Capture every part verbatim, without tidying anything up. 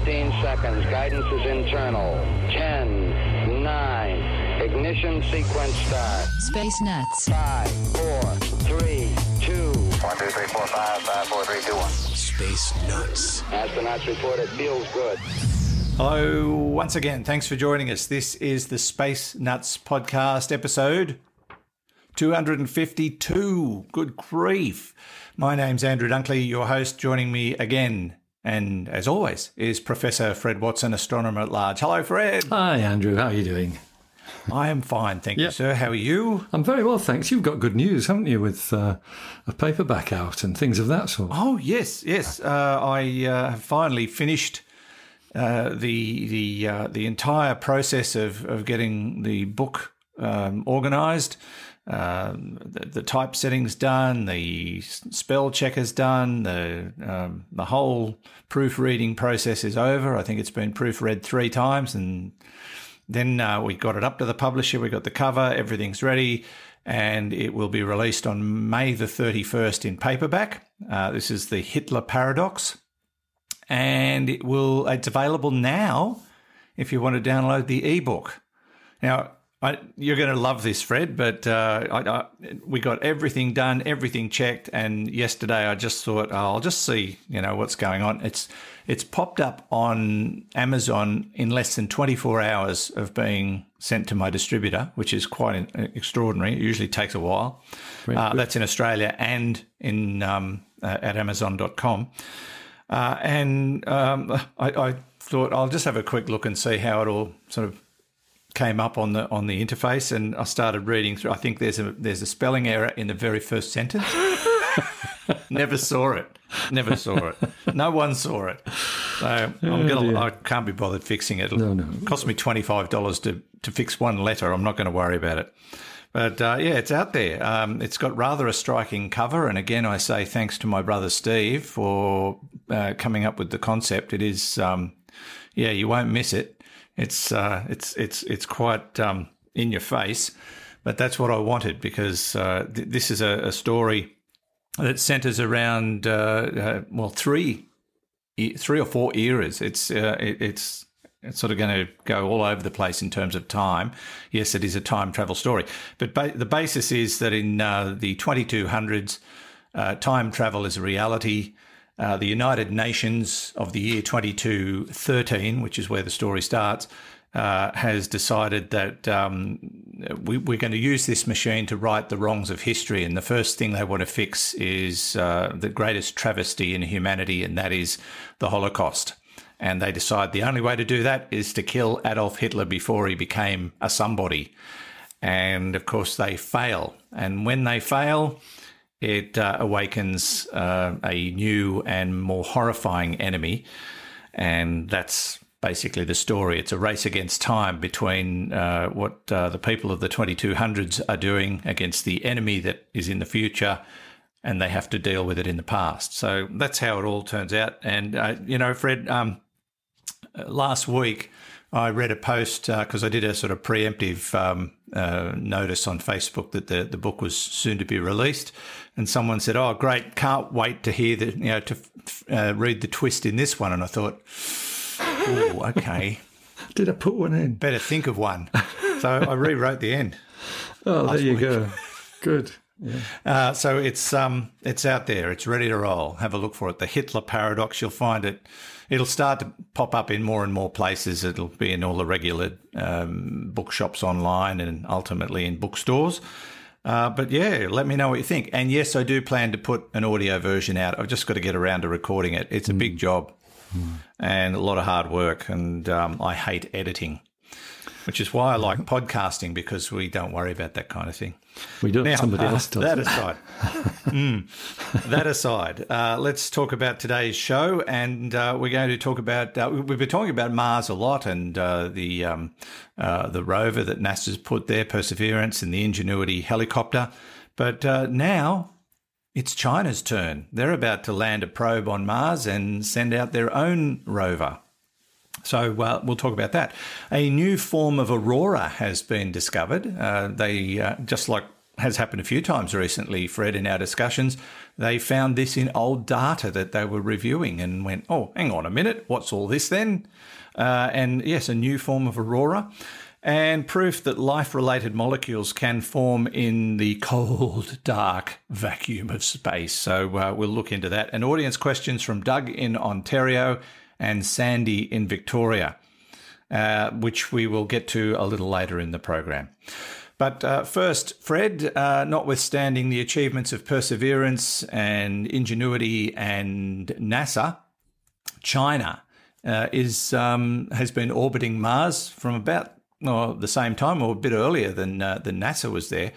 fifteen seconds. Guidance is internal. ten, nine, ignition sequence start. Space Nuts. five, four, three, two. one, two, three, four, five, five, four, three, two, one. Space Nuts. Astronauts report it feels good. Hello, once again, thanks for joining us. This is the Space Nuts podcast episode two hundred fifty-two. Good grief. My name's Andrew Dunkley, your host, joining me again. And as always, is Professor Fred Watson, astronomer at large. Hello, Fred. Hi, Andrew. How are you doing? I am fine, thank yep. you, sir. How are you? I'm very well, thanks. You've got good news, haven't you, with uh, a paperback out and things of that sort. Oh, yes, yes. Uh, I uh, have finally finished uh, the the uh, the entire process of, of getting the book um, organised. Um, the, the type setting's done, the spell checker's done, the um, the whole proofreading process is over. I think it's been proofread three times, and then uh, we got it up to the publisher, we got the cover, everything's ready, and it will be released on May the thirty-first in paperback. Uh, this is The Hitler Paradox, and it will it's available now if you want to download the ebook. Now, I, you're going to love this, Fred, but uh, I, I, we got everything done, everything checked, and yesterday I just thought, oh, I'll just see, you know, what's going on. It's it's popped up on Amazon in less than twenty-four hours of being sent to my distributor, which is quite extraordinary. It usually takes a while. Uh, that's in Australia and in um, uh, at amazon dot com. Uh, and um, I, I thought I'll just have a quick look and see how it all sort of came up on the on the interface, and I started reading through. I think there's a there's a spelling error in the very first sentence. Never saw it. Never saw it. No one saw it. So I'm oh, gonna. I can't be bothered fixing it. It'll no, no. cost me twenty-five dollars to to fix one letter. I'm not going to worry about it. But uh, yeah, it's out there. Um, it's got rather a striking cover, and again, I say thanks to my brother Steve for uh, coming up with the concept. It is, um, yeah, you won't miss it. It's uh, it's it's it's quite um, in your face, but that's what I wanted because uh, th- this is a, a story that centres around uh, uh, well three three or four eras. It's uh, it, it's it's sort of going to go all over the place in terms of time. Yes, it is a time travel story, but ba- the basis is that in uh, the twenty-two hundreds, uh, time travel is a reality. Uh, the United Nations of the year twenty-two thirteen, which is where the story starts, uh, has decided that um, we, we're going to use this machine to right the wrongs of history. And the first thing they want to fix is uh, the greatest travesty in humanity, and that is the Holocaust. And they decide the only way to do that is to kill Adolf Hitler before he became a somebody. And, of course, they fail. And when they fail, it uh, awakens uh, a new and more horrifying enemy, and that's basically the story. It's a race against time between uh, what uh, the people of the twenty-two hundreds are doing against the enemy that is in the future, and they have to deal with it in the past. So that's how it all turns out. And, uh, you know, Fred, um, last week I read a post because uh, I did a sort of preemptive um, uh, notice on Facebook that the, the book was soon to be released, and someone said, "Oh, great! Can't wait to hear the you know to uh, read the twist in this one." And I thought, "Oh, okay." Did I put one in? Better think of one. So I rewrote the end. Oh, there you week. go. Good. Yeah. Uh, so it's um it's out there. It's ready to roll. Have a look for it. The Hitler Paradox. You'll find it. It'll start to pop up in more and more places. It'll be in all the regular um, bookshops online and ultimately in bookstores. Uh, but, yeah, let me know what you think. And, yes, I do plan to put an audio version out. I've just got to get around to recording it. It's a big job mm. and a lot of hard work, and um, I hate editing, which is why I like podcasting, because we don't worry about that kind of thing. We do. Now, somebody uh, else does. That aside, mm, that aside, uh, let's talk about today's show, and uh, we're going to talk about uh, we've been talking about Mars a lot, and uh, the um, uh, the rover that NASA's put there, Perseverance, and the Ingenuity helicopter. But uh, now it's China's turn. They're about to land a probe on Mars and send out their own rover. So uh, we'll talk about that. A new form of aurora has been discovered. Uh, they, uh, just like has happened a few times recently, Fred, in our discussions. They found this in old data that they were reviewing and went, oh, hang on a minute, what's all this then? Uh, and yes, a new form of aurora. And proof that life-related molecules can form in the cold, dark vacuum of space. So uh, we'll look into that. And audience questions from Doug in Ontario and Sandy in Victoria, uh, which we will get to a little later in the program. But uh, first, Fred, uh, notwithstanding the achievements of Perseverance and Ingenuity and NASA, China uh, is um, has been orbiting Mars from about... or the same time or a bit earlier than uh, than NASA was there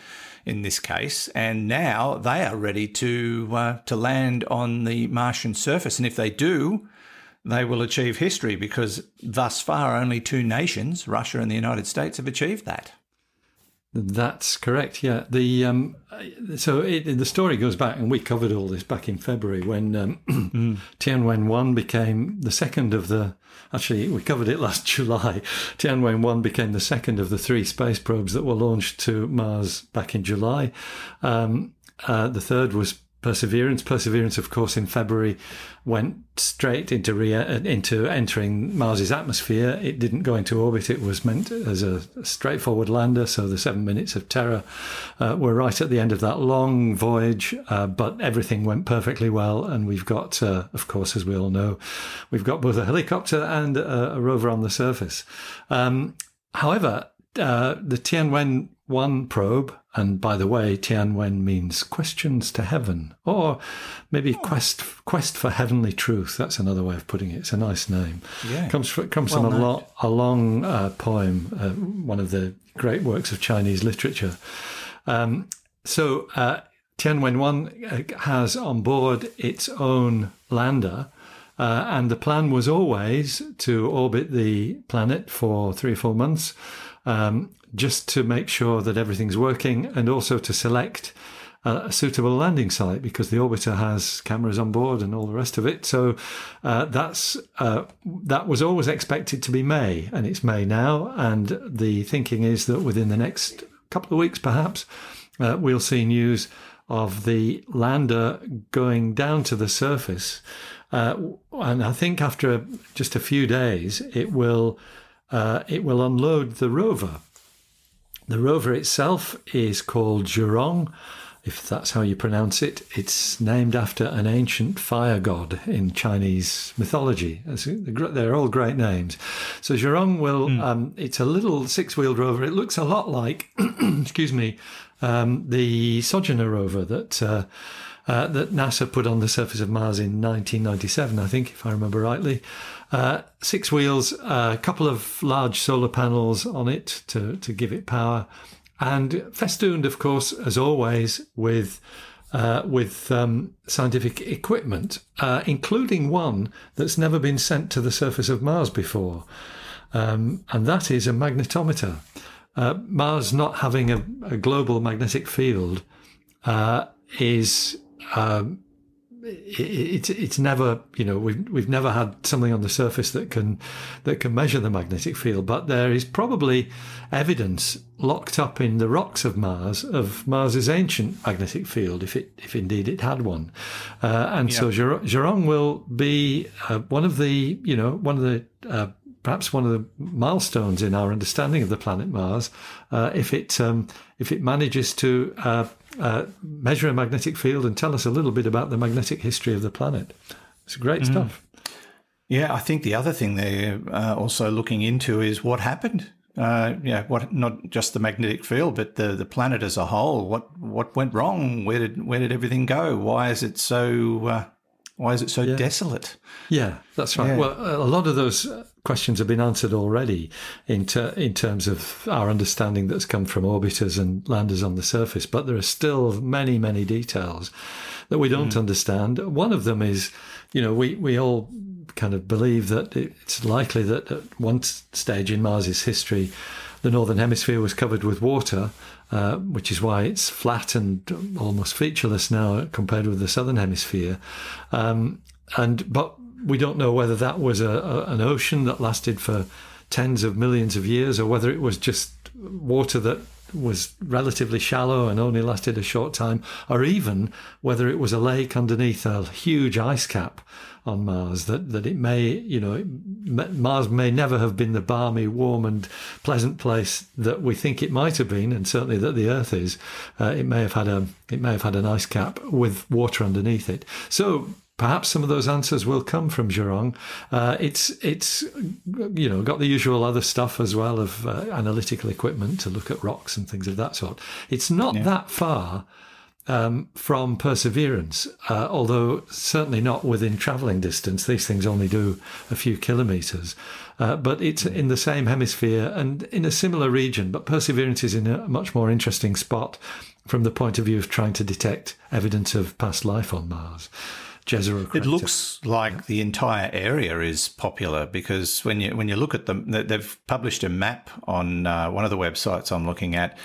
in this case. And now they are ready to uh, to land on the Martian surface. And if they do, they will achieve history because thus far only two nations, Russia and the United States, have achieved that. That's correct, yeah. The um, so it, the story goes back, and we covered all this back in February when um, mm. Tianwen one became the second of the... Actually, we covered it last July. Tianwen one became the second of the three space probes that were launched to Mars back in July. Um, uh, the third was Perseverance. Perseverance, of course, in February went straight into re- into entering Mars's atmosphere. It didn't go into orbit. It was meant as a straightforward lander, so the seven minutes of terror uh, were right at the end of that long voyage, uh, but everything went perfectly well, and we've got, uh, of course, as we all know, we've got both a helicopter and a, a rover on the surface. Um, however, uh, the Tianwen one probe, and by the way, Tianwen means questions to heaven, or maybe quest quest for heavenly truth. That's another way of putting it. It's a nice name. Yeah. Comes from, comes well from a, lo- a long uh, poem, uh, one of the great works of Chinese literature. Um, so uh, Tianwen one has on board its own lander. Uh, and the plan was always to orbit the planet for three or four months, um, just to make sure that everything's working and also to select uh, a suitable landing site because the orbiter has cameras on board and all the rest of it. So uh, that's uh, that was always expected to be May, and it's May now. And the thinking is that within the next couple of weeks, perhaps, uh, we'll see news of the lander going down to the surface. Uh, and I think after a, just a few days, it will uh, it will unload the rover. The rover itself is called Zhurong, if that's how you pronounce it. It's named after an ancient fire god in Chinese mythology. They're all great names. So Zhurong will, mm. um, it's a little six-wheeled rover. It looks a lot like, excuse me, um, the Sojourner rover that uh, uh, that NASA put on the surface of Mars in nineteen ninety-seven, I think, if I remember rightly. Uh, six wheels, a uh, couple of large solar panels on it to, to give it power, and festooned, of course, as always, with uh, with um, scientific equipment, uh, including one that's never been sent to the surface of Mars before, um, and that is a magnetometer. Uh, Mars not having a, a global magnetic field uh, is... Um, It's it's never, you know, we've we've never had something on the surface that can that can measure the magnetic field, but there is probably evidence locked up in the rocks of Mars of Mars's ancient magnetic field, if it if indeed it had one, uh, and yeah. so Zhurong will be uh, one of the you know one of the uh, perhaps one of the milestones in our understanding of the planet Mars, uh, if it um, if it manages to. Uh, Uh, measure a magnetic field and tell us a little bit about the magnetic history of the planet. It's great mm. stuff. Yeah, I think the other thing they're uh, also looking into is what happened. Uh, yeah, what not just the magnetic field, but the, the planet as a whole. What what went wrong? Where did where did everything go? Why is it so uh, why is it so yeah. desolate? Yeah, that's right. Yeah. Well, a lot of those questions have been answered already in ter- in terms of our understanding that's come from orbiters and landers on the surface, but there are still many, many details that we don't mm. understand. One of them is, you know, we, we all kind of believe that it's likely that at one stage in Mars's history, the northern hemisphere was covered with water, uh, which is why it's flat and almost featureless now compared with the southern hemisphere. Um, and but we don't know whether that was a, a, an ocean that lasted for tens of millions of years or whether it was just water that was relatively shallow and only lasted a short time, or even whether it was a lake underneath a huge ice cap on Mars, that, that it may, you know, it, Mars may never have been the balmy, warm and pleasant place that we think it might have been, and certainly that the Earth is. Uh, it may have had a, it may have had an ice cap with water underneath it. So perhaps some of those answers will come from Zhurong. Uh, it's, it's, you know, got the usual other stuff as well of uh, analytical equipment to look at rocks and things of that sort. It's not yeah. that far um, from Perseverance, uh, although certainly not within travelling distance. These things only do a few kilometres. Uh, but it's in the same hemisphere and in a similar region, but Perseverance is in a much more interesting spot from the point of view of trying to detect evidence of past life on Mars. It looks like yeah. the entire area is popular, because when you when you look at them, they've published a map on uh, one of the websites I'm looking at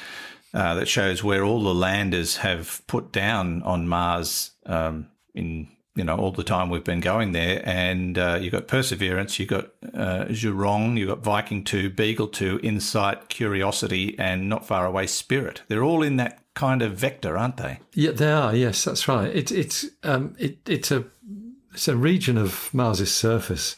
uh, that shows where all the landers have put down on Mars um, in you know all the time we've been going there. And uh, you've got Perseverance, you've got uh, Zhurong, you've got Viking two, Beagle two, Insight, Curiosity, and not far away Spirit. They're all in that kind of vector, aren't they? Yeah, they are. Yes, that's right. It, it's um, it, it's a it's a region of Mars's surface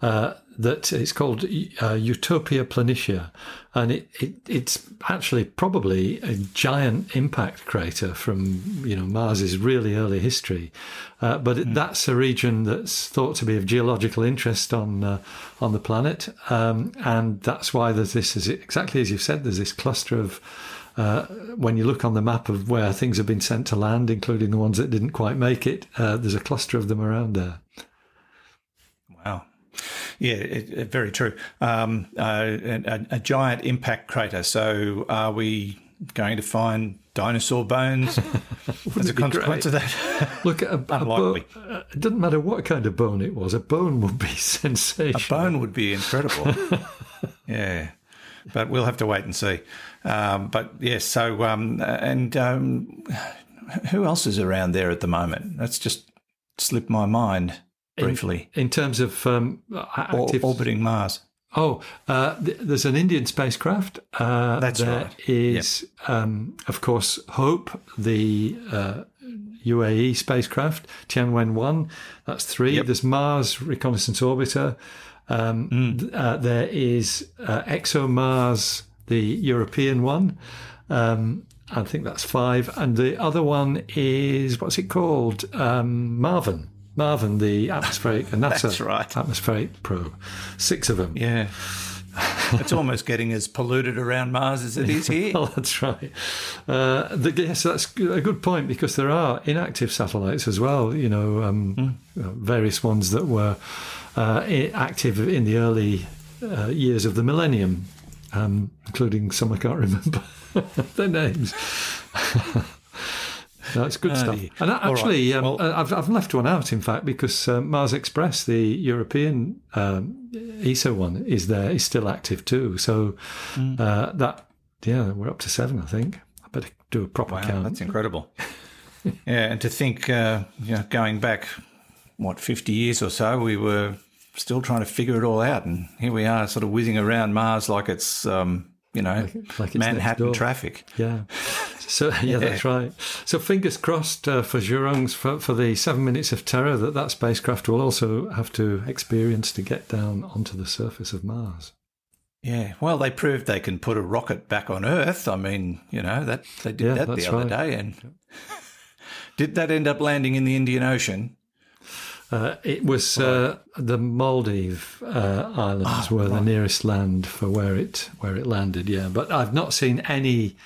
uh, that it's called uh, Utopia Planitia, and it, it it's actually probably a giant impact crater from you know Mars's really early history, uh, but mm. that's a region that's thought to be of geological interest on uh, on the planet, um, and that's why there's this, as it, exactly as you've said, there's this cluster of. Uh, when you look on the map of where things have been sent to land, including the ones that didn't quite make it, uh, there's a cluster of them around there. Wow. Yeah, it, it, very true. Um, uh, a, a giant impact crater. So are we going to find dinosaur bones as a consequence of that? Look, a, unlikely. A bone, it doesn't matter what kind of bone it was. A bone would be sensational. A bone would be incredible. yeah. But we'll have to wait and see. Um, but, yes, so um, – and um, who else is around there at the moment? That's just slipped my mind briefly. In, in terms of um, active... Or, orbiting Mars. Oh, uh, th- there's an Indian spacecraft. Uh, That's there right. There is, yep. um, of course, Hope, the uh, U A E spacecraft, Tianwen one. That's three. Yep. There's Mars Reconnaissance Orbiter. Um, mm. uh, there is uh, ExoMars, the European one. Um, I think that's five. And the other one is, what's it called? Um, Marvin. Marvin, the atmospheric and NASA that's right. atmospheric probe. Six of them. Yeah. It's almost getting as polluted around Mars as it is here. Well, that's right. Uh, the, yes, that's a good point, because there are inactive satellites as well, you know, um, mm. various ones that were... Uh, active in the early uh, years of the millennium, um, including some I can't remember their names. No, it's good uh, stuff. And actually, right. well, um, I've, I've left one out, in fact, because uh, Mars Express, the European um, E S A one, is there, is still active too. So mm. uh, that, yeah, we're up to seven, I think. I better do a proper wow, count. That's incredible. yeah, and to think, uh, you know, going back... what, fifty years or so, we were still trying to figure it all out. And here we are sort of whizzing around Mars like it's, um, you know, like, like it's Manhattan traffic. Yeah. So, yeah, yeah, that's right. So fingers crossed uh, for Zhurong's, for, for the seven minutes of terror that that spacecraft will also have to experience to get down onto the surface of Mars. Yeah, well, they proved they can put a rocket back on Earth. I mean, you know, that they did yeah, that the other right. day. And did that end up landing in the Indian Ocean? Uh, it was uh, the Maldive uh, Islands oh, were right. the nearest land for where it where it landed, yeah. But I've not seen any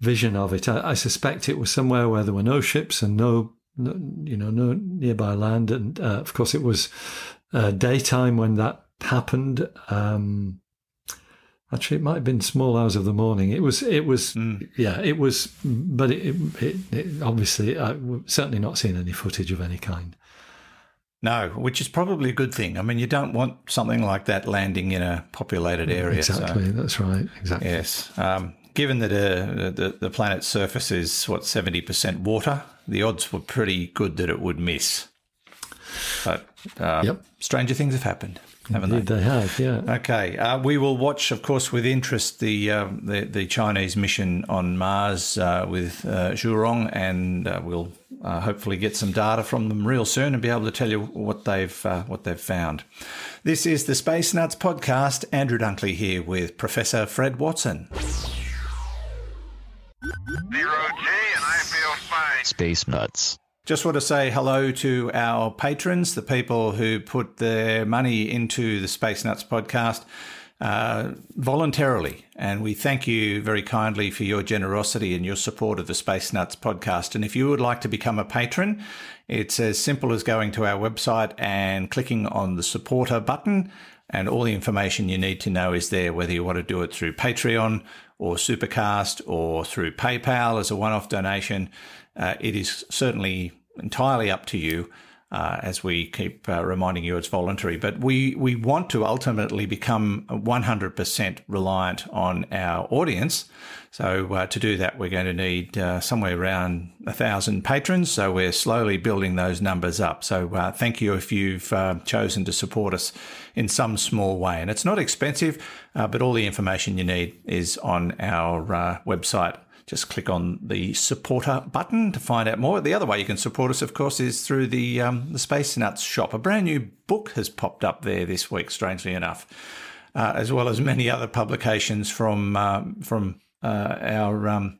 vision of it. I, I suspect it was somewhere where there were no ships and no, no you know, no nearby land. And, uh, of course, it was uh, daytime when that happened. Um, actually, it might have been small hours of the morning. It was, it was, mm. yeah, it was, but it, it, it obviously, I've certainly not seen any footage of any kind. No, which is probably a good thing. I mean, you don't want something like that landing in a populated area. Exactly, so. That's right. Exactly. Yes. Um, given that uh, the, the planet's surface is, what, seventy percent water, the odds were pretty good that it would miss. But um, yep. stranger things have happened. haven't Indeed they? They have, yeah. Okay. Uh, we will watch, of course, with interest the uh, the, the Chinese mission on Mars uh, with uh, Zhurong, and uh, we'll uh, hopefully get some data from them real soon and be able to tell you what they've uh, what they've found. This is the Space Nuts podcast. Andrew Dunkley here with Professor Fred Watson. Space Nuts. Just want to say hello to our patrons, the people who put their money into the Space Nuts podcast uh, voluntarily. And we thank you very kindly for your generosity and your support of the Space Nuts podcast. And if you would like to become a patron, it's as simple as going to our website and clicking on the supporter button. And all the information you need to know is there, whether you want to do it through Patreon or Supercast or through PayPal as a one-off donation. Uh, it is certainly entirely up to you, uh, as we keep uh, reminding you it's voluntary. But we, we want to ultimately become one hundred percent reliant on our audience. So uh, to do that, we're going to need uh, somewhere around one thousand patrons. So we're slowly building those numbers up. So uh, thank you if you've uh, chosen to support us in some small way. And it's not expensive, uh, but all the information you need is on our uh, website. Just click on the supporter button to find out more. The other way you can support us, of course, is through the um, the Space Nuts shop. A brand new book has popped up there this week, strangely enough, uh, as well as many other publications from um, from uh, our um,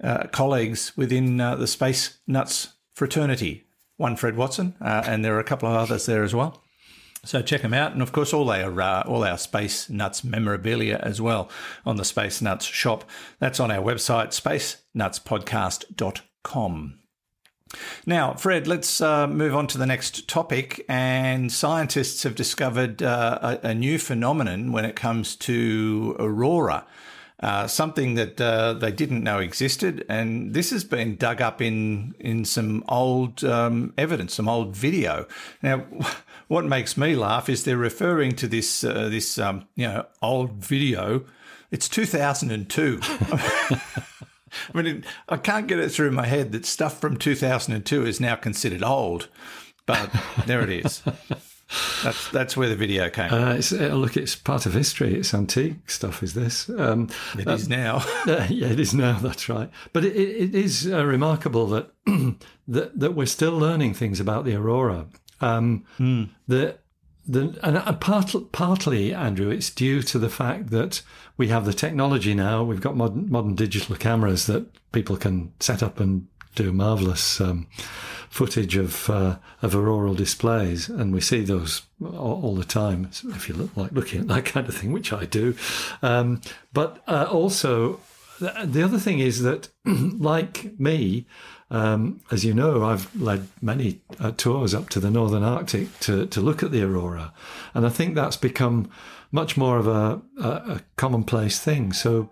uh, colleagues within uh, the Space Nuts fraternity. One Fred Watson, uh, and there are a couple of others there as well. So check them out. And, of course, all our, uh, all our Space Nuts memorabilia as well on the Space Nuts shop. That's on our website, space nuts podcast dot com. Now, Fred, let's uh, move on to the next topic. And scientists have discovered uh, a, a new phenomenon when it comes to aurora, uh, something that uh, they didn't know existed. And this has been dug up in, in some old um, evidence, some old video. Now, what makes me laugh is they're referring to this uh, this um, you know old video. It's two thousand two. I mean, it, I can't get it through my head that stuff from two thousand two is now considered old, but there it is. That's that's where the video came. Uh, it's, uh, look, it's part of history. It's antique stuff. Is this? Um, it um, is now. uh, yeah, it is now. That's right. But it, it, it is uh, remarkable that that that we're still learning things about the aurora. Um, mm. the, the, and part, partly, Andrew, it's due to the fact that we have the technology now. We've got modern, modern digital cameras that people can set up and do marvellous um, footage of uh, of auroral displays, and we see those all, all the time. So if you look like looking at that kind of thing, which I do, um, but uh, also the, the other thing is that, like me. Um, as you know, I've led many uh, tours up to the Northern Arctic to, to look at the aurora. And I think that's become much more of a, a, a commonplace thing. So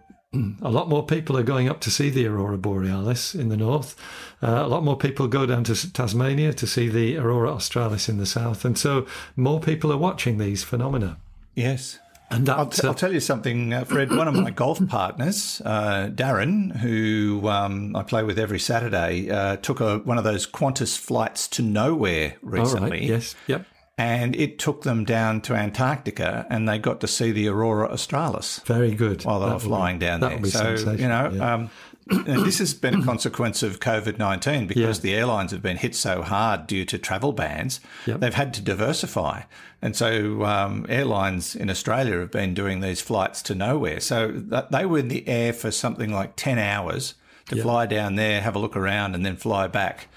a lot more people are going up to see the aurora borealis in the north. Uh, a lot more people go down to Tasmania to see the aurora australis in the south. And so more people are watching these phenomena. Yes. And that, I'll, t- I'll tell you something, uh, Fred. One of my golf partners, uh, Darren, who um, I play with every Saturday, uh, took a, one of those Qantas flights to nowhere recently. Right, yes, yep. And it took them down to Antarctica, and they got to see the aurora australis. Very good. While they that were flying be, down there. So, you know, yeah. um, and this has been a consequence of covid nineteen because yeah. the airlines have been hit so hard due to travel bans. Yep. They've had to diversify. And so um, airlines in Australia have been doing these flights to nowhere. So that, they were in the air for something like ten hours to yep. fly down there, have a look around, and then fly back.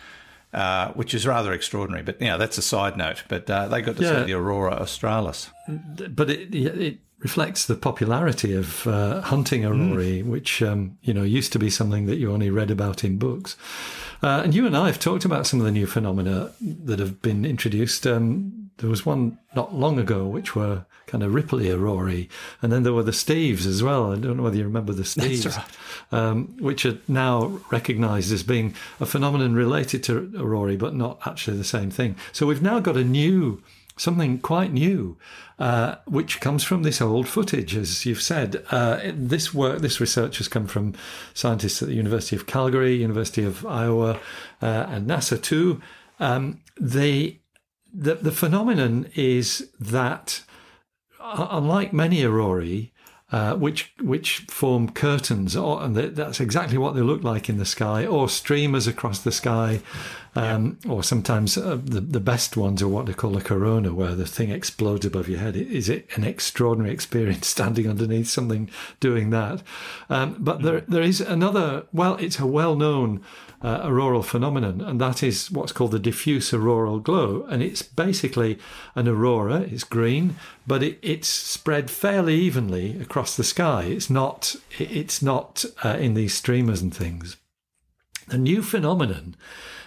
Uh, which is rather extraordinary. But, you know, that's a side note. But uh, they got to yeah. see the aurora australis. But it, it reflects the popularity of uh, hunting aurorae, mm. which, um, you know, used to be something that you only read about in books. Uh, and you and I have talked about some of the new phenomena that have been introduced. Um, there was one not long ago which were kind of Ripley aurorae. And then there were the Steves as well. I don't know whether you remember the Steves. That's right. Um, which are now recognised as being a phenomenon related to aurorae, but not actually the same thing. So we've now got a new, something quite new, uh, which comes from this old footage, as you've said. Uh, this work, this research has come from scientists at the University of Calgary, University of Iowa, uh, and NASA too. Um, they, the, the phenomenon is that unlike many aurorae, uh, which which form curtains, or, and that's exactly what they look like in the sky, or streamers across the sky, um, yeah. or sometimes uh, the, the best ones are what they call a corona, where the thing explodes above your head. Is it an extraordinary experience standing underneath something doing that? Um, but mm-hmm. there there is another, well, it's a well-known Uh, auroral phenomenon, and that is what's called the diffuse auroral glow, and it's basically an aurora. It's green, but it, it's spread fairly evenly across the sky. It's not it's not uh, in these streamers and things. The new phenomenon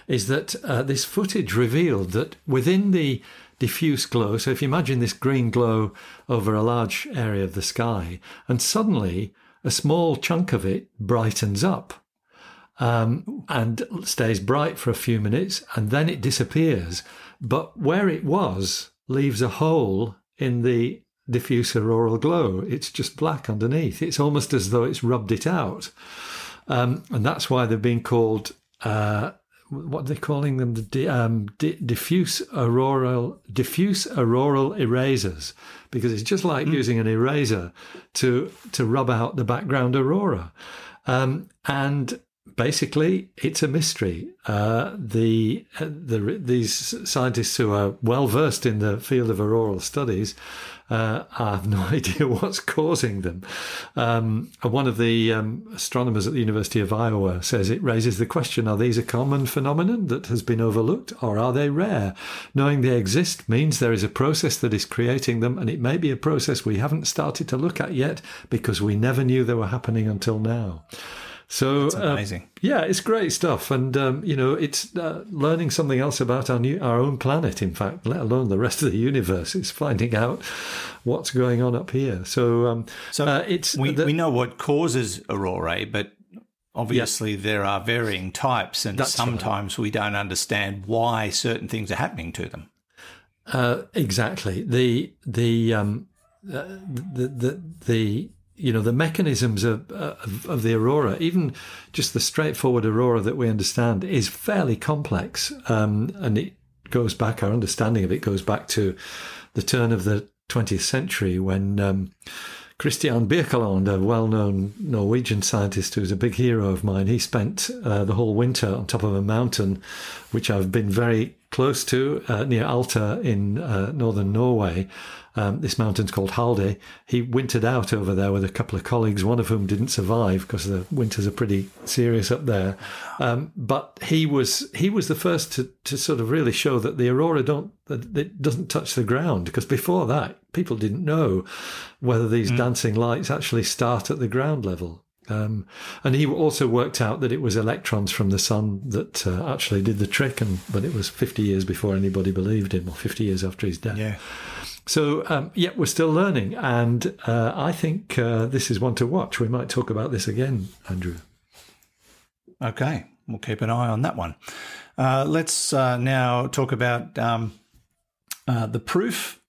is that uh, this footage revealed that within the diffuse glow, so if you imagine this green glow over a large area of the sky, and suddenly a small chunk of it brightens up Um, and stays bright for a few minutes, and then it disappears. But where it was leaves a hole in the diffuse auroral glow. It's just black underneath. It's almost as though it's rubbed it out. Um, and that's why they've been called, uh, what are they calling them? The di- um, di- diffuse auroral, diffuse auroral erasers, because it's just like mm. using an eraser to, to rub out the background aurora. Um, and Basically, it's a mystery. Uh, the, the these scientists who are well versed in the field of auroral studies uh, have no idea what's causing them. Um, one of the um, astronomers at the University of Iowa says it raises the question: are these a common phenomenon that has been overlooked, or are they rare? Knowing they exist means there is a process that is creating them, and it may be a process we haven't started to look at yet because we never knew they were happening until now. So that's amazing. Uh, yeah, it's great stuff, and um, you know, it's uh, learning something else about our new, our own planet. In fact, let alone the rest of the universe, it's finding out what's going on up here. So, um, so uh, it's we the, we know what causes aurorae, but obviously yeah. there are varying types, and that's sometimes right. we don't understand why certain things are happening to them. Uh, exactly. The the um, uh, the the. the You know, the mechanisms of, of of the aurora, even just the straightforward aurora that we understand, is fairly complex. Um, and it goes back, our understanding of it goes back to the turn of the twentieth century when um, Christian Birkeland, a well-known Norwegian scientist who's a big hero of mine, he spent uh, the whole winter on top of a mountain, which I've been very close to, uh, near Alta in uh, northern Norway. Um, this mountain's called Halde. He wintered out over there with a couple of colleagues, one of whom didn't survive because the winters are pretty serious up there. Um, but he was he was the first to, to sort of really show that the aurora don't that it doesn't touch the ground, because before that people didn't know whether these mm. dancing lights actually start at the ground level. Um, and he also worked out that it was electrons from the sun that uh, actually did the trick, and but it was fifty years before anybody believed him, or fifty years after his death. Yeah. So, um, yeah, we're still learning, and uh, I think uh, this is one to watch. We might talk about this again, Andrew. Okay, we'll keep an eye on that one. Uh, let's uh, now talk about um, uh, the proof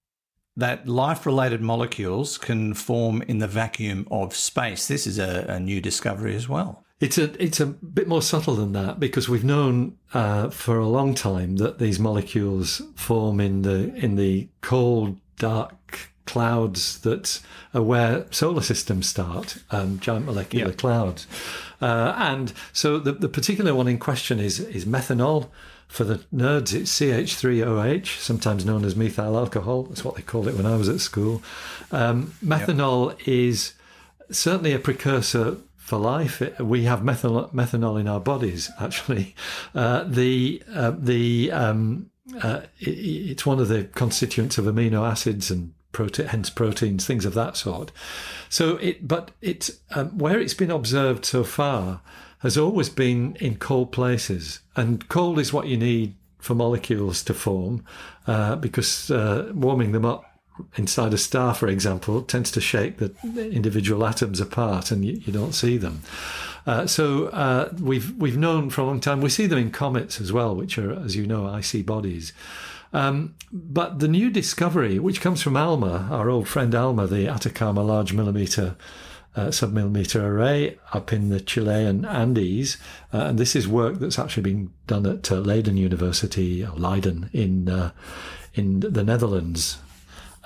that life-related molecules can form in the vacuum of space. This is a, a new discovery as well. It's a it's a bit more subtle than that, because we've known uh, for a long time that these molecules form in the in the cold, dark clouds that are where solar systems start, um, giant molecular yep. clouds. Uh, and so the, the particular one in question is is methanol. For the nerds, it's C H three O H, sometimes known as methyl alcohol. That's what they called it when I was at school. Um, methanol yep. is certainly a precursor for life. We have methanol, methanol in our bodies, actually. Uh, the uh, the um, uh, it, it's one of the constituents of amino acids and protein, hence proteins, things of that sort. So, it but it's um, where it's been observed so far has always been in cold places, and cold is what you need for molecules to form, uh, because uh, warming them up inside a star, for example, tends to shake the individual atoms apart, and you, you don't see them. Uh, so uh, we've we've known for a long time. We see them in comets as well, which are, as you know, icy bodies. Um, but the new discovery, which comes from ALMA, our old friend ALMA, the Atacama Large Millimetre Uh, Submillimetre Array up in the Chilean Andes, uh, and this is work that's actually been done at uh, Leiden University, or Leiden in uh, in the Netherlands.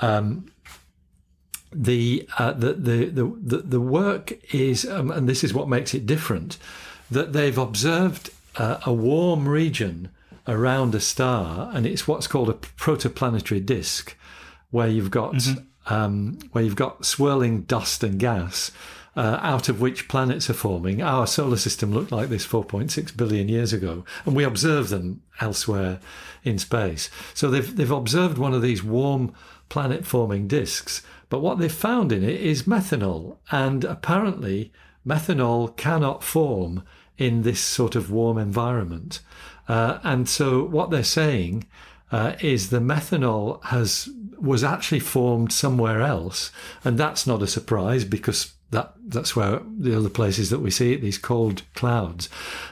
Um, the uh, the, the the the work is, um, and this is what makes it different, that they've observed uh, a warm region around a star, and it's what's called a protoplanetary disk, where you've got mm-hmm. um, where you've got swirling dust and gas, uh, out of which planets are forming. Our solar system looked like this four point six billion years ago, and we observe them elsewhere in space. So they've they've observed one of these warm planet-forming disks, but what they've found in it is methanol, and apparently methanol cannot form in this sort of warm environment. Uh, and so what they're saying uh, is the methanol has was actually formed somewhere else, and that's not a surprise because that that's where the other places that we see it, these cold clouds.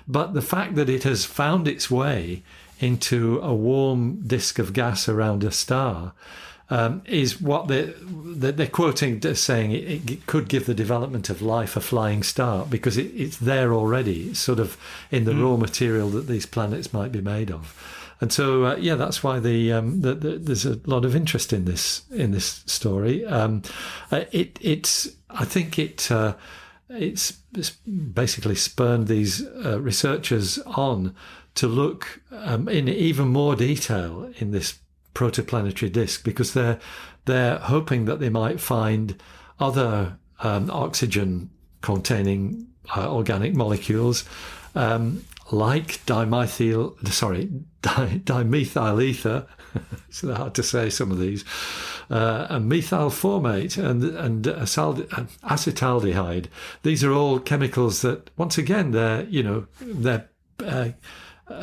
But the fact that it has found its way into a warm disk of gas around a star um, is what they're, they're quoting, saying it, it could give the development of life a flying start because it, it's there already. It's sort of in the mm. raw material that these planets might be made of. And so, uh, yeah, that's why the, um, the, the there's a lot of interest in this in this story. Um, uh, it it's I think it uh, it's, it's basically spurned these uh, researchers on to look um, in even more detail in this protoplanetary disk because they're they're hoping that they might find other um, oxygen-containing uh, organic molecules. Um, Like dimethyl, sorry, di- dimethyl ether, it's hard to say some of these, uh, and methyl formate and and acetaldehyde. These are all chemicals that, once again, they're you know they're uh,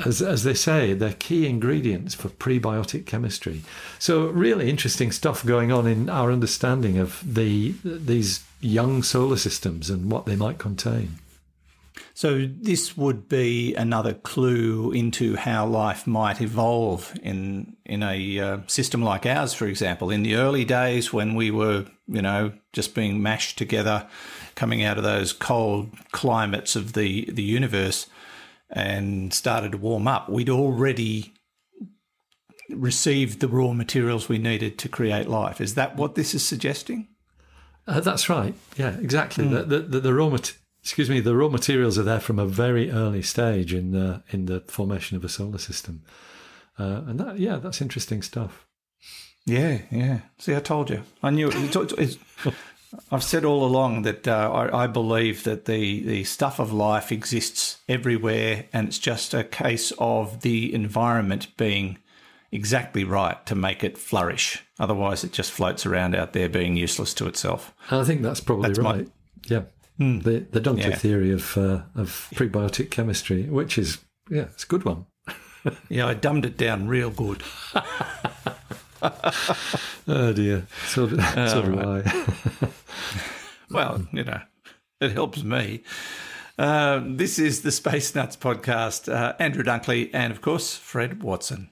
as as they say they're key ingredients for prebiotic chemistry. So really interesting stuff going on in our understanding of the these young solar systems and what they might contain. So this would be another clue into how life might evolve in in a uh, system like ours, for example. In the early days when we were, you know, just being mashed together, coming out of those cold climates of the, the universe and started to warm up, we'd already received the raw materials we needed to create life. Is that what this is suggesting? Uh, that's right. Yeah, exactly. Mm. The, the, the raw materials. Excuse me, the raw materials are there from a very early stage in the in the formation of a solar system. Uh, and, that, yeah, that's interesting stuff. Yeah, yeah. See, I told you. I knew it. It's, it's, I've said all along that uh, I, I believe that the, the stuff of life exists everywhere, and it's just a case of the environment being exactly right to make it flourish. Otherwise, it just floats around out there being useless to itself. I think that's probably that's right. My, yeah. Mm. The the Dunkley yeah. theory of uh, of prebiotic chemistry, which is yeah, it's a good one. yeah, I dumbed it down real good. oh dear, so do uh, so right. I. well, you know, it helps me. Uh, this is the Space Nuts podcast. Uh, Andrew Dunkley and of course Fred Watson.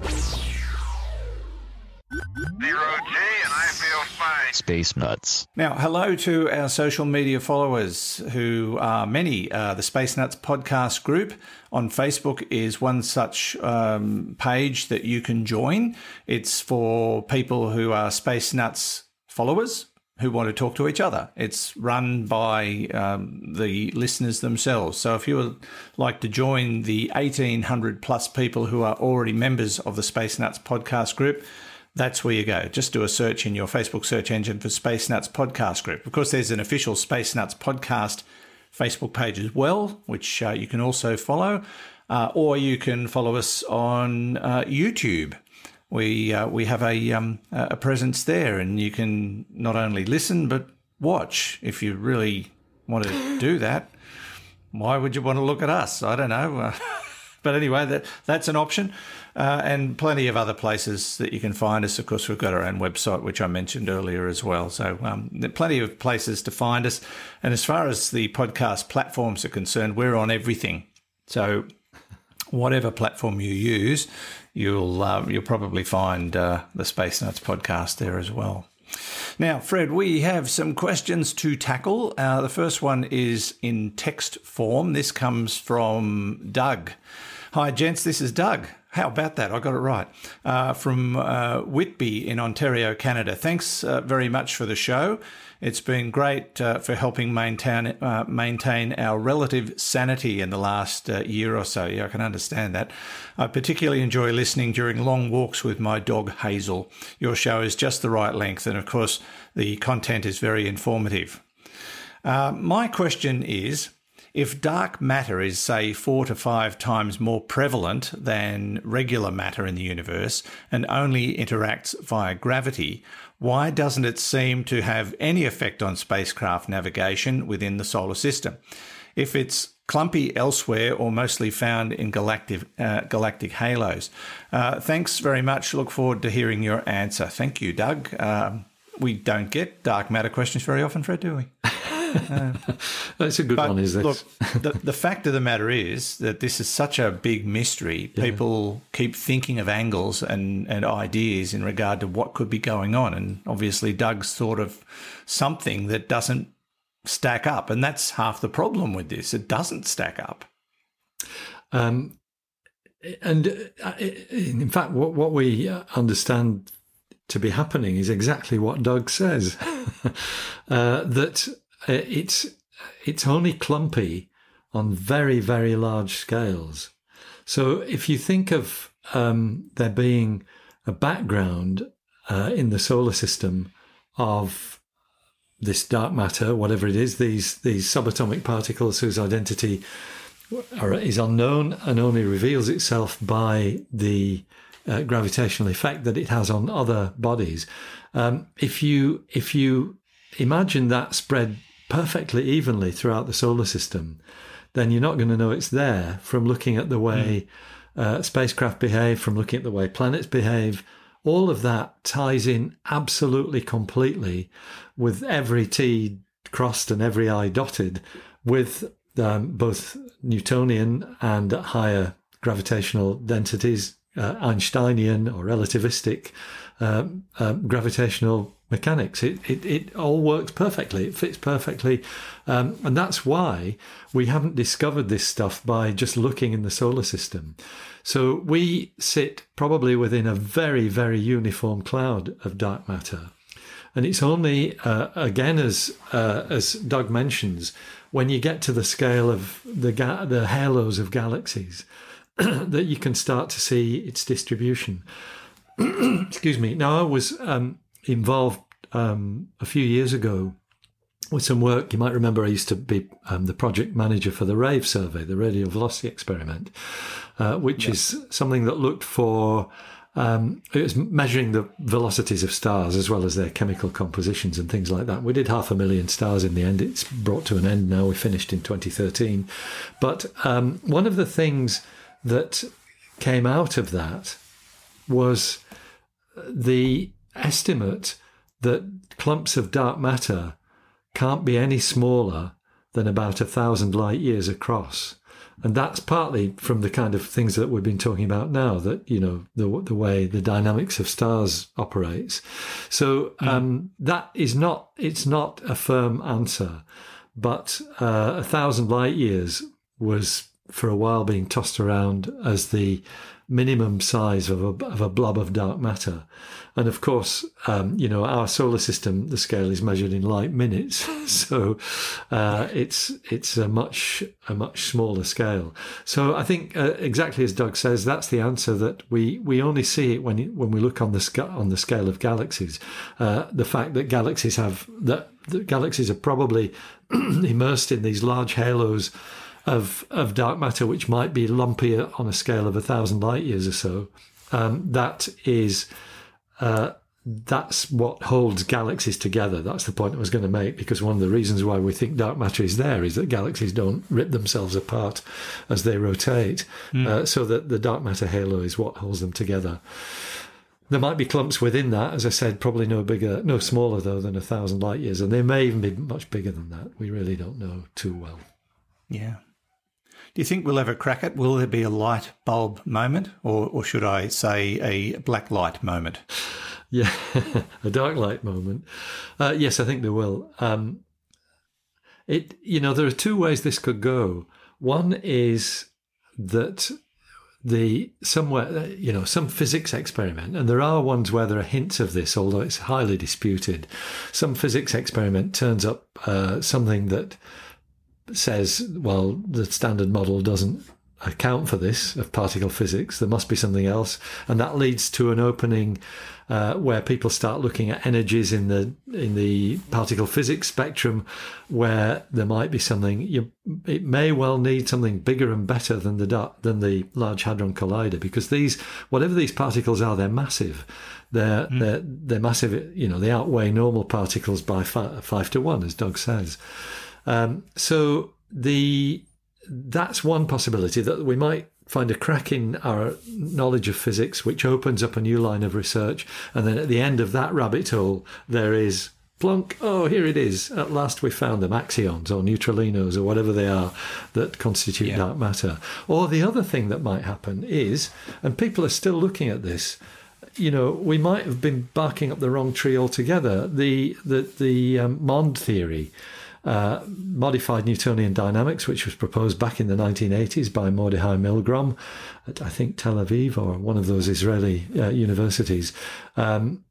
Zero G and I feel fine. Space Nuts. Now, hello to our social media followers, who are many. Uh, the Space Nuts podcast group on Facebook is one such um, page that you can join. It's for people who are Space Nuts followers who want to talk to each other. It's run by um, the listeners themselves. So if you would like to join the eighteen hundred plus people who are already members of the Space Nuts podcast group, that's where you go. Just do a search in your Facebook search engine for Space Nuts Podcast Group. Of course, there's an official Space Nuts Podcast Facebook page as well, which uh, you can also follow, uh, or you can follow us on uh, YouTube. We uh, we have a um, a presence there, and you can not only listen but watch if you really want to do that. Why would you want to look at us? I don't know. But anyway, that that's an option, uh, and plenty of other places that you can find us. Of course, we've got our own website, which I mentioned earlier as well. So um, there are plenty of places to find us. And as far as the podcast platforms are concerned, we're on everything. So whatever platform you use, you'll uh, you'll probably find uh, the Space Nuts podcast there as well. Now, Fred, we have some questions to tackle. Uh, the first one is in text form. This comes from Doug. Hi, gents. This is Doug, How about that? I got it right. Uh, from uh, Whitby in Ontario, Canada. Thanks uh, very much for the show. It's been great uh, for helping maintain uh, maintain our relative sanity in the last uh, year or so. Yeah, I can understand that. I particularly enjoy listening during long walks with my dog, Hazel. Your show is just the right length, and of course, the content is very informative. Uh, my question is, if dark matter is, say, four to five times more prevalent than regular matter in the universe and only interacts via gravity, why doesn't it seem to have any effect on spacecraft navigation within the solar system? If it's clumpy elsewhere or mostly found in galactic, uh, galactic halos. Uh, thanks very much. Look forward to hearing your answer. Thank you, Doug. Uh, we don't get dark matter questions very often, Fred, do we? Uh, That's a good one, is it? Look, the, the fact of the matter is that this is such a big mystery. Yeah. People keep thinking of angles and, and ideas in regard to what could be going on. And obviously, Doug's thought of something that doesn't stack up. And that's half the problem with this. It doesn't stack up. Um, and in fact, what, what we understand to be happening is exactly what Doug says, uh, that... It's it's only clumpy on very, very large scales. So if you think of um, there being a background uh, in the solar system of this dark matter, whatever it is, these these subatomic particles whose identity are, is unknown and only reveals itself by the uh, gravitational effect that it has on other bodies. Um, if you if you imagine that spread perfectly evenly throughout the solar system, then you're not going to know it's there from looking at the way mm. uh, spacecraft behave, from looking at the way planets behave. All of that ties in absolutely completely with every T crossed and every I dotted with um, both Newtonian and at higher gravitational densities, uh, Einsteinian or relativistic um, uh, gravitational mechanics. It, it it all works perfectly. It fits perfectly. Um, and that's why we haven't discovered this stuff by just looking in the solar system. So we sit probably within a very, very uniform cloud of dark matter. And it's only, uh, again, as uh, as Doug mentions, when you get to the scale of the ga- the halos of galaxies that you can start to see its distribution. Excuse me. Now, I was... Um, involved um, a few years ago with some work. You might remember I used to be um, the project manager for the RAVE survey, the radial velocity experiment, uh, which yeah. is something that looked for, um, it was measuring the velocities of stars as well as their chemical compositions and things like that. We did half a million stars in the end. It's brought to an end now. We finished in twenty thirteen. But um, one of the things that came out of that was the estimate that clumps of dark matter can't be any smaller than about a thousand light years across. And that's partly from the kind of things that we've been talking about now, that, you know, the the way the dynamics of stars operates. So um, mm. that is not, it's not a firm answer, but uh, a thousand light years was for a while being tossed around as the minimum size of a, of a blob of dark matter. And of course, um, you know, our solar system, the scale is measured in light minutes. So uh, it's it's a much a much smaller scale. So I think uh, exactly as Doug says, that's the answer, that we, we only see it when it, when we look on the sc- on the scale of galaxies. Uh, the fact that galaxies have that, that galaxies are probably immersed in these large halos of of dark matter, which might be lumpier on a scale of a thousand light years or so. Um, that is, uh, that's what holds galaxies together. That's the point I was going to make, because one of the reasons why we think dark matter is there is that galaxies don't rip themselves apart as they rotate, mm. uh, so that the dark matter halo is what holds them together. There might be clumps within that, as I said, probably no bigger, no smaller though than a thousand light years, and they may even be much bigger than that. We really don't know too well. Yeah. Do you think we'll ever crack it? Will there be a light bulb moment, or, or should I say a black light moment? Yeah, a dark light moment. Uh, yes, I think there will. Um, it, you know, there are two ways this could go. One is that the somewhere, you know, some physics experiment, and there are ones where there are hints of this, although it's highly disputed. Some physics experiment turns up uh, something that says, well, the standard model doesn't account for this of particle physics. There must be something else, and that leads to an opening uh, where people start looking at energies in the in the particle physics spectrum, where there might be something. You, it may well need something bigger and better than the than the Large Hadron Collider, because these, whatever these particles are, they're massive. They're mm. they're they're massive. You know, they outweigh normal particles by five, five to one, as Doug says. Um, so the That's one possibility, that we might find a crack in our knowledge of physics, which opens up a new line of research. And then at the end of that rabbit hole, there is plonk, oh, here it is. At last we found them, axions or neutralinos or whatever they are that constitute yeah. dark matter. Or the other thing that might happen is, and people are still looking at this, you know, we might have been barking up the wrong tree altogether. The, the, the um, MOND theory, Uh, modified Newtonian dynamics, which was proposed back in the nineteen eighties by Mordechai Milgrom at, I think, Tel Aviv or one of those Israeli uh, universities. Um,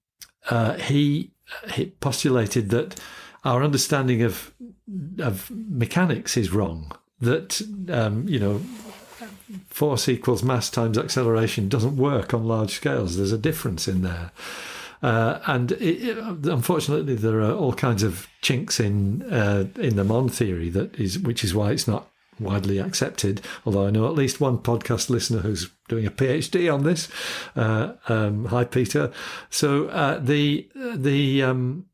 uh, he, he postulated that our understanding of of mechanics is wrong, that, um, you know, force equals mass times acceleration doesn't work on large scales. There's a difference in there. Uh, and it, it, unfortunately, there are all kinds of chinks in uh, in the MOND theory, that is, which is why it's not widely accepted. Although I know at least one podcast listener who's doing a PhD on this. Uh, um, hi, Peter. So uh, the the um,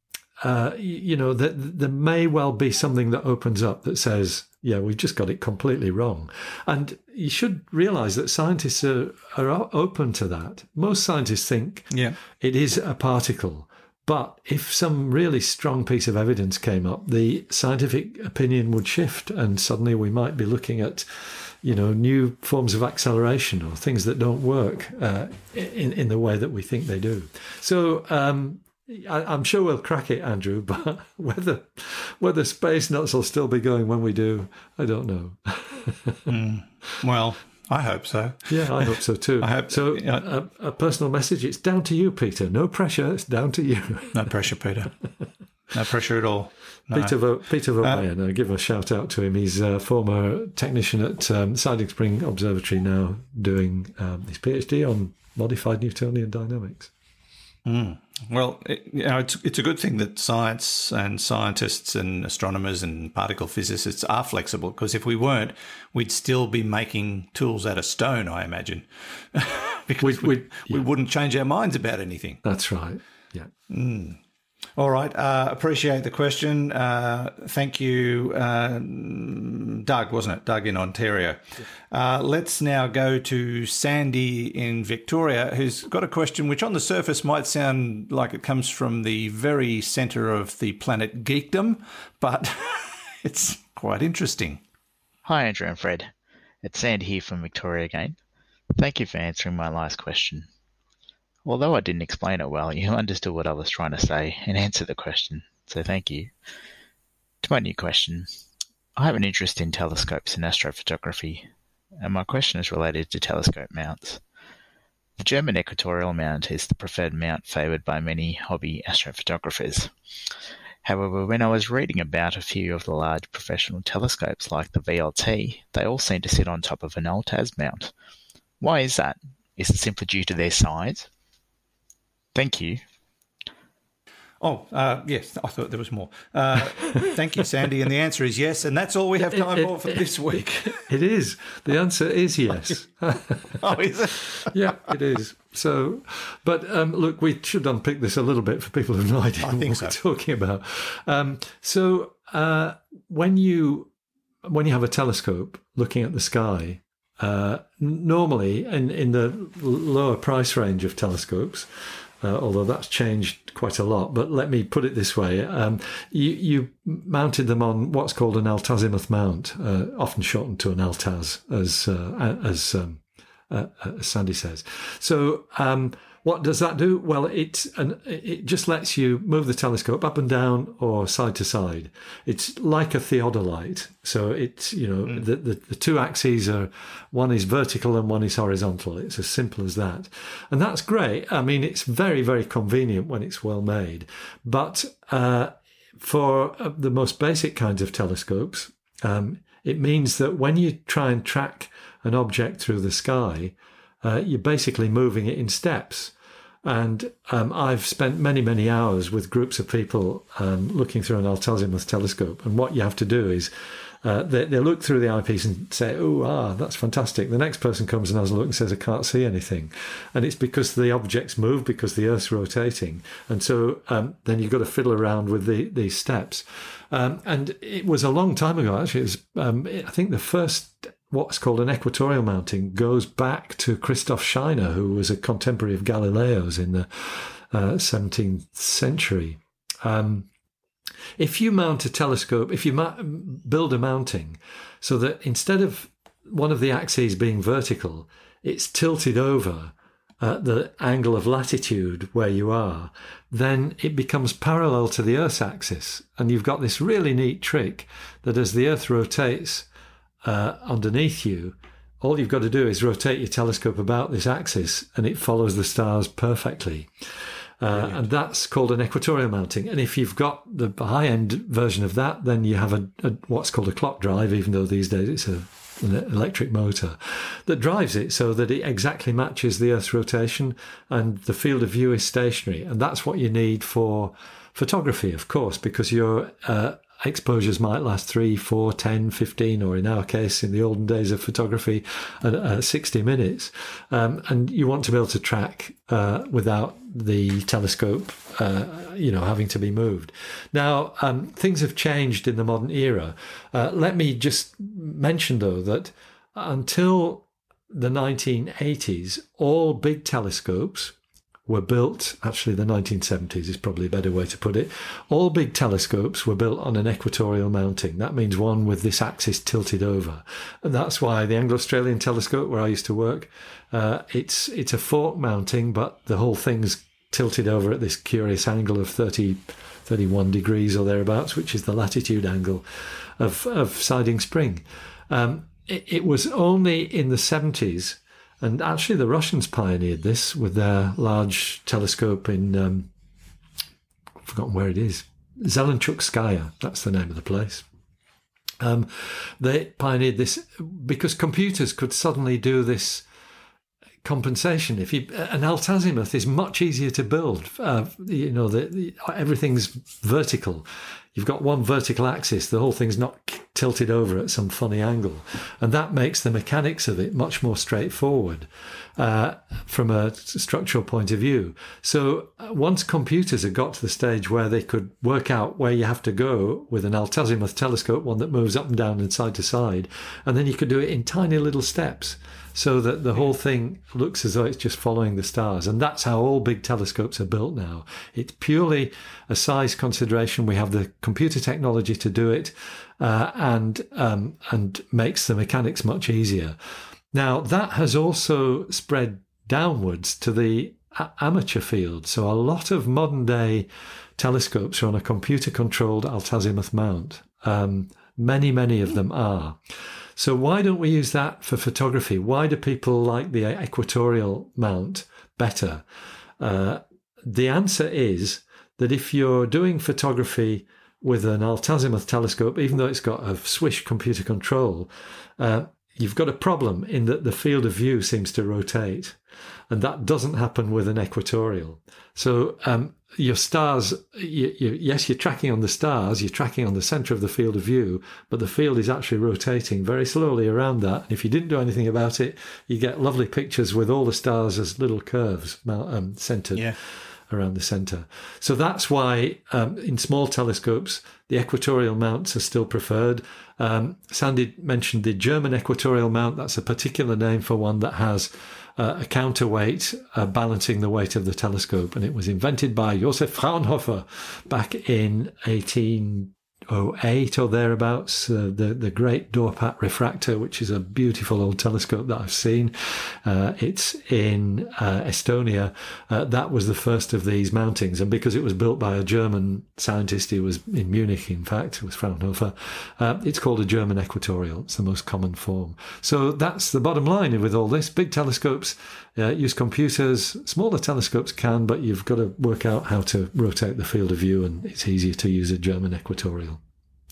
uh, you know that there may well be something that opens up that says, yeah, we've just got it completely wrong. And you should realise that scientists are, are open to that. Most scientists think yeah. it is a particle. But if some really strong piece of evidence came up, the scientific opinion would shift, and suddenly we might be looking at, you know, new forms of acceleration or things that don't work uh, in, in the way that we think they do. So um I'm sure we'll crack it, Andrew, but whether whether Space Nuts will still be going when we do, I don't know. mm. Well, I hope so. Yeah, I hope so too. I hope so. Yeah. A, a personal message: it's down to you, Peter. No pressure. It's down to you. No pressure, Peter. No pressure at all. No. Peter Vo- Peter Vermeyen. Um, I give a shout out to him. He's a former technician at um, Siding Spring Observatory, now doing um, his PhD on modified Newtonian dynamics. Mm. Well, it, you know, it's, it's a good thing that science and scientists and astronomers and particle physicists are flexible, because if we weren't, we'd still be making tools out of stone, I imagine, because we'd, we, we'd, yeah. we wouldn't change our minds about anything. That's right, yeah. Mm. All right, uh, appreciate the question. Uh, thank you, uh, Doug, wasn't it? Doug in Ontario. Uh, let's now go to Sandy in Victoria, who's got a question which on the surface might sound like it comes from the very centre of the planet geekdom, but it's quite interesting. Hi, Andrew and Fred. It's Sandy here from Victoria again. Thank you for answering my last question. Although I didn't explain it well, you understood what I was trying to say and answered the question, so thank you. To my new question, I have an interest in telescopes and astrophotography, and my question is related to telescope mounts. The German equatorial mount is the preferred mount favoured by many hobby astrophotographers. However, when I was reading about a few of the large professional telescopes like the V L T, they all seem to sit on top of an Altaz mount. Why is that? Is it simply due to their size? Thank you. Oh, uh, yes, I thought there was more. Uh, thank you, Sandy, and the answer is yes, and that's all we have time it, it, for for this week. It is. The answer is yes. Oh, is it? Yeah, it is. So, but um, look, we should unpick this a little bit for people who have no idea I think what so. we're talking about. Um, so uh, when you when you have a telescope looking at the sky, uh, normally in, in the lower price range of telescopes, Uh, although that's changed quite a lot, but let me put it this way. Um, you, you mounted them on what's called an altazimuth mount, uh, often shortened to an altaz, as uh, as, um, uh, as Sandy says. So um, What does that do? Well, it's an, it just lets you move the telescope up and down or side to side. It's like a theodolite. So it's, you know, mm. the, the, the two axes are, one is vertical and one is horizontal. It's as simple as that. And that's great. I mean, it's very, very convenient when it's well made. But uh, for the most basic kinds of telescopes, um, it means that when you try and track an object through the sky, Uh, you're basically moving it in steps. And um, I've spent many, many hours with groups of people um, looking through an Altazimuth telescope. And what you have to do is uh, they, they look through the eyepiece and say, oh, ah, that's fantastic. The next person comes and has a look and says, I can't see anything. And it's because the objects move, because the Earth's rotating. And so um, then you've got to fiddle around with the, these steps. Um, and it was a long time ago, actually. It was, um, I think the first... what's called an equatorial mounting goes back to Christoph Scheiner, who was a contemporary of Galileo's in the uh, seventeenth century. Um, if you mount a telescope, if you ma- build a mounting so that instead of one of the axes being vertical, it's tilted over at the angle of latitude where you are, then it becomes parallel to the Earth's axis. And you've got this really neat trick that as the Earth rotates Uh, underneath you, all you've got to do is rotate your telescope about this axis and it follows the stars perfectly. Uh, and that's called an equatorial mounting. And if you've got the high-end version of that, then you have a, a what's called a clock drive, even though these days it's a, an electric motor, that drives it so that it exactly matches the Earth's rotation and the field of view is stationary. And that's what you need for photography, of course, because you're... Uh, exposures might last three, four, ten, fifteen, or in our case, in the olden days of photography, uh, uh, sixty minutes. Um, and you want to be able to track uh, without the telescope, uh, you know, having to be moved. Now, um, things have changed in the modern era. Uh, let me just mention, though, that until the nineteen eighties, all big telescopes were built, actually the nineteen seventies is probably a better way to put it, all big telescopes were built on an equatorial mounting. That means one with this axis tilted over. And that's why the Anglo-Australian telescope, where I used to work, uh, it's it's a fork mounting, but the whole thing's tilted over at this curious angle of thirty, thirty-one degrees or thereabouts, which is the latitude angle of, of Siding Spring. Um, it, it was only in the seventies. And actually, the Russians pioneered this with their large telescope in, um, I've forgotten where it is, Zelenchukskaya, that's the name of the place. Um, they pioneered this because computers could suddenly do this compensation. If you, an altazimuth is much easier to build. Uh, you know, the, the, everything's vertical. You've got one vertical axis. The whole thing's not tilted over at some funny angle. And that makes the mechanics of it much more straightforward uh, from a structural point of view. So once computers had got to the stage where they could work out where you have to go with an altazimuth telescope, one that moves up and down and side to side, and then you could do it in tiny little steps so that the whole thing looks as though it's just following the stars. And that's how all big telescopes are built now. It's purely a size consideration. We have the computer technology to do it. Uh, and um, and makes the mechanics much easier. Now, that has also spread downwards to the a- amateur field. So a lot of modern-day telescopes are on a computer-controlled altazimuth mount. Um, many, many of them are. So why don't we use that for photography? Why do people like the equatorial mount better? Uh, the answer is that if you're doing photography with an altazimuth telescope, even though it's got a swish computer control, uh, you've got a problem in that the field of view seems to rotate. And that doesn't happen with an equatorial. So um, your stars, you, you, yes, you're tracking on the stars, you're tracking on the centre of the field of view, but the field is actually rotating very slowly around that. And if you didn't do anything about it, you get lovely pictures with all the stars as little curves um, centred. Yeah. Around the centre. So that's why um, in small telescopes, the equatorial mounts are still preferred. Um, Sandy mentioned the German equatorial mount. That's a particular name for one that has uh, a counterweight uh, balancing the weight of the telescope. And it was invented by Josef Fraunhofer back in 18... oh eight or thereabouts, uh, the, the great Dorpat refractor, which is a beautiful old telescope that I've seen. Uh, it's in uh, Estonia. Uh, that was the first of these mountings. And because it was built by a German scientist, he was in Munich, in fact, it was Fraunhofer, uh, it's called a German equatorial. It's the most common form. So that's the bottom line with all this. Big telescopes uh, use computers. Smaller telescopes can, but you've got to work out how to rotate the field of view, and it's easier to use a German equatorial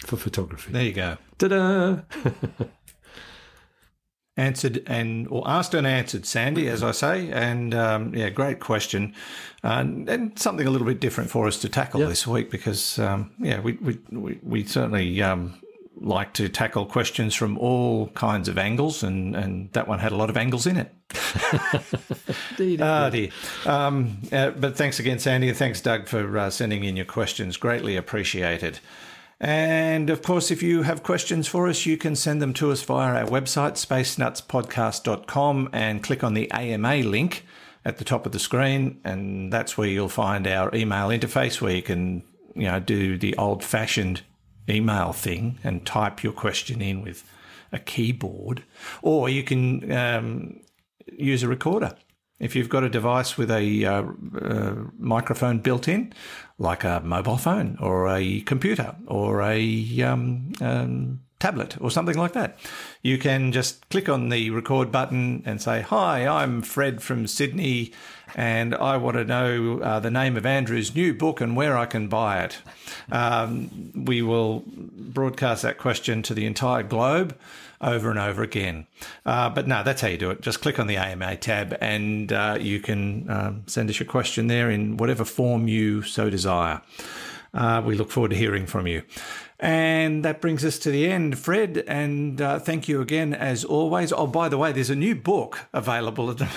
for photography. There you go. Ta-da! Answered and or asked and answered, Sandy, as I say, and um, yeah, great question, uh, and, and something a little bit different for us to tackle yep. this week because um, yeah, we we we, we certainly um, like to tackle questions from all kinds of angles, and, and that one had a lot of angles in it. Indeed. Oh, dear. Um, uh, but thanks again, Sandy, and thanks, Doug, for uh, sending in your questions. Greatly appreciated. And, of course, if you have questions for us, you can send them to us via our website, space nuts podcast dot com, and click on the A M A link at the top of the screen, and that's where you'll find our email interface where you can, you know, do the old-fashioned email thing and type your question in with a keyboard. Or you can um, use a recorder. If you've got a device with a uh, uh, microphone built in, like a mobile phone or a computer or a um, um, tablet or something like that, you can just click on the record button and say, "Hi, I'm Fred from Sydney, and I want to know uh, the name of Andrew's new book and where I can buy it." Um, we will broadcast that question to the entire globe over and over again. Uh, but no, that's how you do it. Just click on the A M A tab and uh, you can um, send us your question there in whatever form you so desire. Uh, we look forward to hearing from you. And that brings us to the end, Fred, and uh, thank you again as always. Oh, by the way, there's a new book available at the...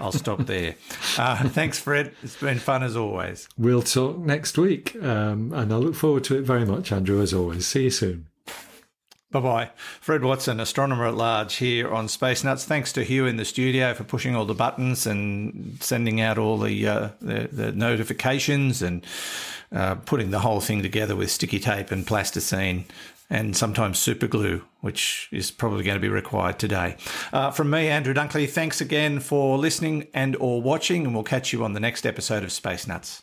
I'll stop there. Uh, thanks, Fred. It's been fun as always. We'll talk next week, um, and I look forward to it very much, Andrew, as always. See you soon. Bye-bye. Fred Watson, astronomer at large here on Space Nuts. Thanks to Hugh in the studio for pushing all the buttons and sending out all the uh, the, the notifications and uh, putting the whole thing together with sticky tape and plasticine and sometimes super glue, which is probably going to be required today. Uh, from me, Andrew Dunkley, thanks again for listening and or watching, and we'll catch you on the next episode of Space Nuts.